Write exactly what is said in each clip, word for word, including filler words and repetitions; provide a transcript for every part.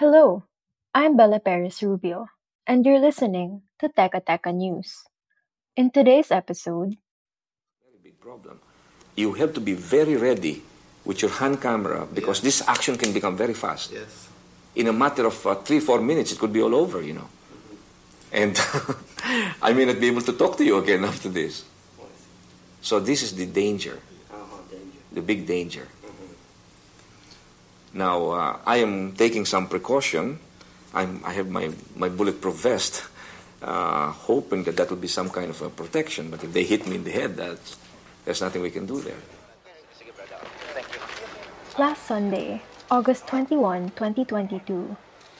Hello, I'm Bella Perez-Rubio, and you're listening to Teka Teka News. In today's episode... Very big problem. You have to be very ready with your hand camera because yeah. this action can become very fast. Yes. In a matter of uh, three, four minutes, it could be all over, you know. And I may not be able to talk to you again after this. So this is the danger, the big danger. Now, uh, I am taking some precaution. I'm, I have my, my bulletproof vest, uh, hoping that that will be some kind of a protection. But if they hit me in the head, that's, there's nothing we can do there. Last Sunday, August twenty-first, twenty twenty-two,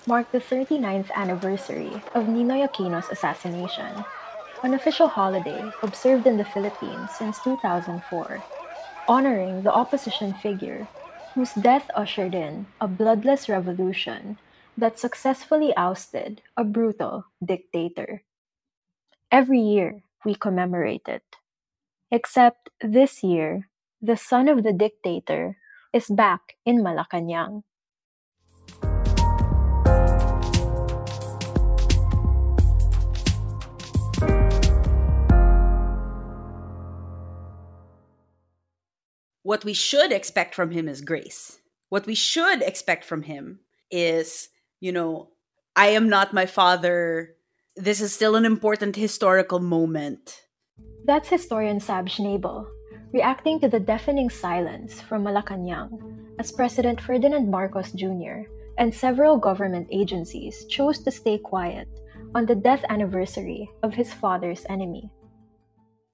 marked the thirty-ninth anniversary of Ninoy Aquino's assassination, an official holiday observed in the Philippines since two thousand four, honoring the opposition figure whose death ushered in a bloodless revolution that successfully ousted a brutal dictator. Every year, we commemorate it. Except this year, the son of the dictator is back in Malacañang. What we should expect from him is grace. What we should expect from him is, you know, I am not my father. This is still an important historical moment. That's historian Sab Schnabel, reacting to the deafening silence from Malacañang as President Ferdinand Marcos Junior and several government agencies chose to stay quiet on the death anniversary of his father's enemy.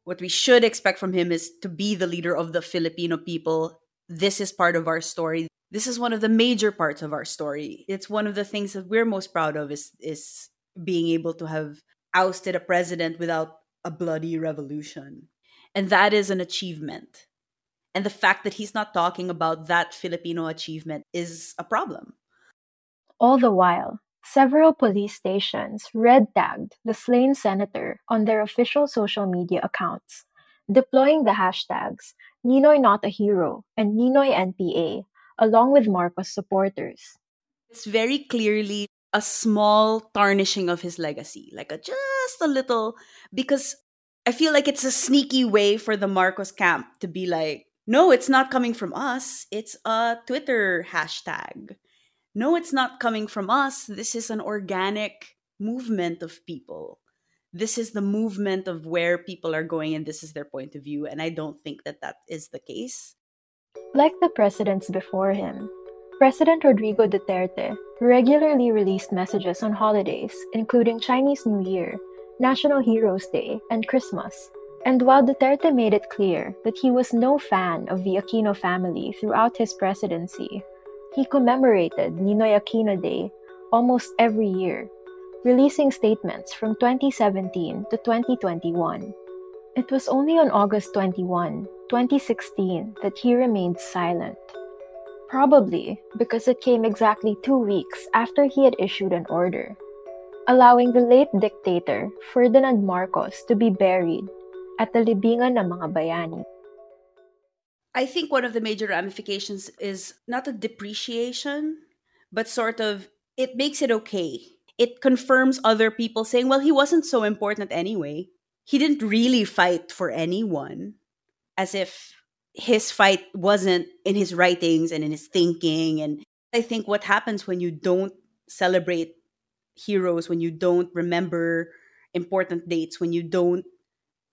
What we should expect from him is to be the leader of the Filipino people. This is part of our story. This is one of the major parts of our story. It's one of the things that we're most proud of is, is being able to have ousted a president without a bloody revolution. And that is an achievement. And the fact that he's not talking about that Filipino achievement is a problem. All the while, several police stations red-tagged the slain senator on their official social media accounts, deploying the hashtags Ninoy Not a Hero and Ninoy N P A, along with Marcos supporters. It's very clearly a small tarnishing of his legacy, like a, just a little, because I feel like it's a sneaky way for the Marcos camp to be like, no, it's not coming from us. It's a Twitter hashtag. No, it's not coming from us. This is an organic movement of people. This is the movement of where people are going and this is their point of view. And I don't think that that is the case. Like the presidents before him, President Rodrigo Duterte regularly released messages on holidays, including Chinese New Year, National Heroes Day, and Christmas. And while Duterte made it clear that he was no fan of the Aquino family throughout his presidency, he commemorated Ninoy Aquino Day almost every year, releasing statements from twenty seventeen to twenty twenty-one. It was only on August twenty-first, twenty sixteen that he remained silent, probably because it came exactly two weeks after he had issued an order, allowing the late dictator Ferdinand Marcos to be buried at the Libingan ng mga Bayani. I think one of the major ramifications is not a depreciation, but sort of, it makes it okay. It confirms other people saying, well, he wasn't so important anyway. He didn't really fight for anyone, as if his fight wasn't in his writings and in his thinking. And I think what happens when you don't celebrate heroes, when you don't remember important dates, when you don't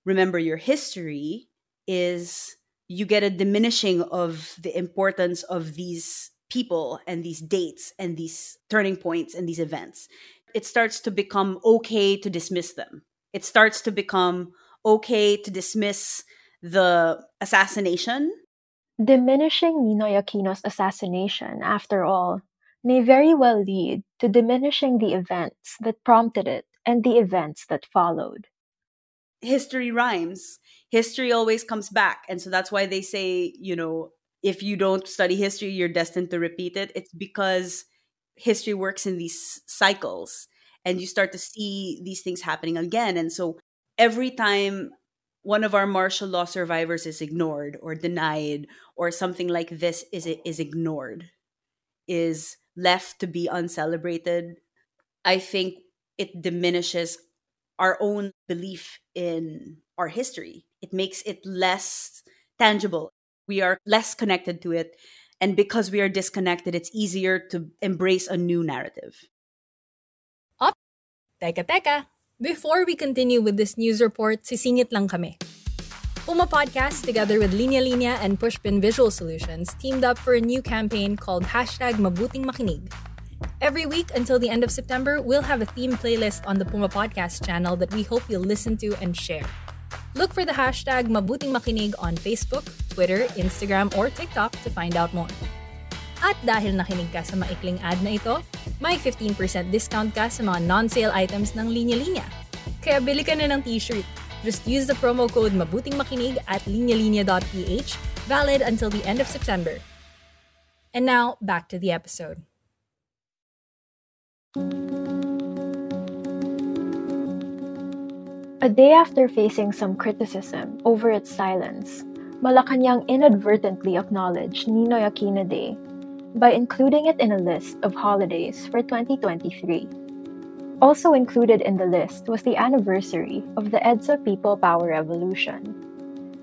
remember your history, is you get a diminishing of the importance of these people and these dates and these turning points and these events. It starts to become okay to dismiss them. It starts to become okay to dismiss the assassination. Diminishing Ninoy Aquino's assassination, after all, may very well lead to diminishing the events that prompted it and the events that followed. History rhymes. History always comes back. And so that's why they say, you know, if you don't study history, you're destined to repeat it. It's because history works in these cycles and you start to see these things happening again. And so every time one of our martial law survivors is ignored or denied or something like this is is ignored, is left to be uncelebrated, I think it diminishes our own belief in our history. It makes it less tangible. We are less connected to it. And because we are disconnected, it's easier to embrace a new narrative. Up! Teka, teka! Before we continue with this news report, sisingit lang kami. Puma Podcast, together with Linya-Linya and Pushpin Visual Solutions, teamed up for a new campaign called Hashtag Mabuting Makinig. Every week until the end of September, we'll have a theme playlist on the Puma Podcast channel that we hope you'll listen to and share. Look for the hashtag Mabuting Makinig on Facebook, Twitter, Instagram, or TikTok to find out more. At dahil nakinig ka sa maikling ad na ito, may fifteen percent discount ka sa mga non-sale items ng Linya-Linya. Kaya bili ka na ng t-shirt. Just use the promo code Mabuting Makinig at linya linya dot p h, valid until the end of September. And now, back to the episode. A day after facing some criticism over its silence, Malacañang inadvertently acknowledged Ninoy Aquino Day by including it in a list of holidays for twenty twenty-three. Also included in the list was the anniversary of the EDSA People Power Revolution.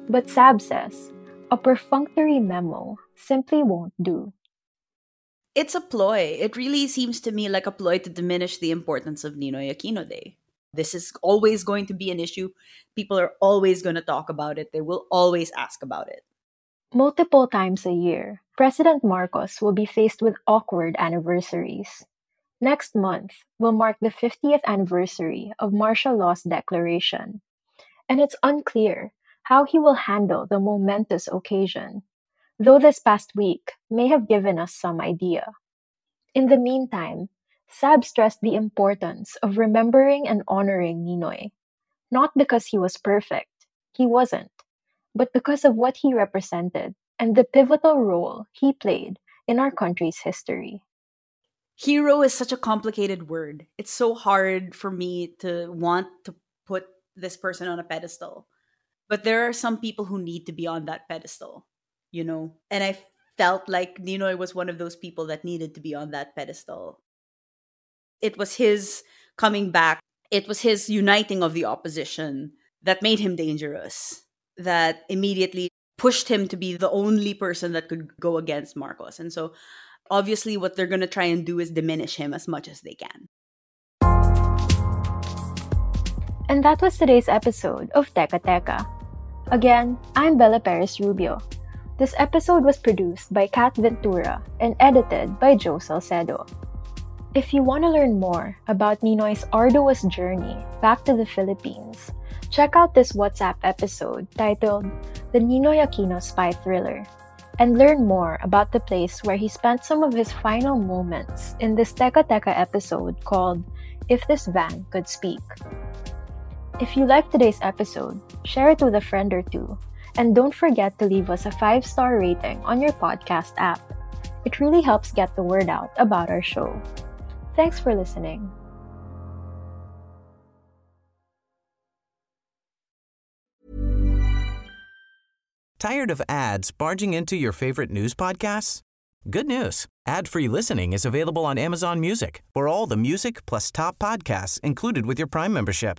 But Sab says, a perfunctory memo simply won't do. It's a ploy. It really seems to me like a ploy to diminish the importance of Ninoy Aquino Day. This is always going to be an issue. People are always going to talk about it. They will always ask about it. Multiple times a year, President Marcos will be faced with awkward anniversaries. Next month will mark the fiftieth anniversary of martial law's declaration, and it's unclear how he will handle the momentous occasion, though this past week may have given us some idea. In the meantime, Sab stressed the importance of remembering and honoring Ninoy, not because he was perfect, he wasn't, but because of what he represented and the pivotal role he played in our country's history. Hero is such a complicated word. It's so hard for me to want to put this person on a pedestal. But there are some people who need to be on that pedestal, you know? And I felt like Ninoy was one of those people that needed to be on that pedestal. It was his coming back. It was his uniting of the opposition that made him dangerous, that immediately pushed him to be the only person that could go against Marcos. And so obviously, what they're going to try and do is diminish him as much as they can. And that was today's episode of Teka Teka. Again, I'm Bella Perez-Rubio. This episode was produced by Kat Ventura and edited by Joe Salcedo. If you want to learn more about Ninoy's arduous journey back to the Philippines, check out this WhatsApp episode titled The Ninoy Aquino Spy Thriller, and learn more about the place where he spent some of his final moments in this Teka Teka episode called If This Van Could Speak. If you liked today's episode, share it with a friend or two, and don't forget to leave us a five-star rating on your podcast app. It really helps get the word out about our show. Thanks for listening. Tired of ads barging into your favorite news podcasts? Good news. Ad-free listening is available on Amazon Music for all the music plus top podcasts included with your Prime membership.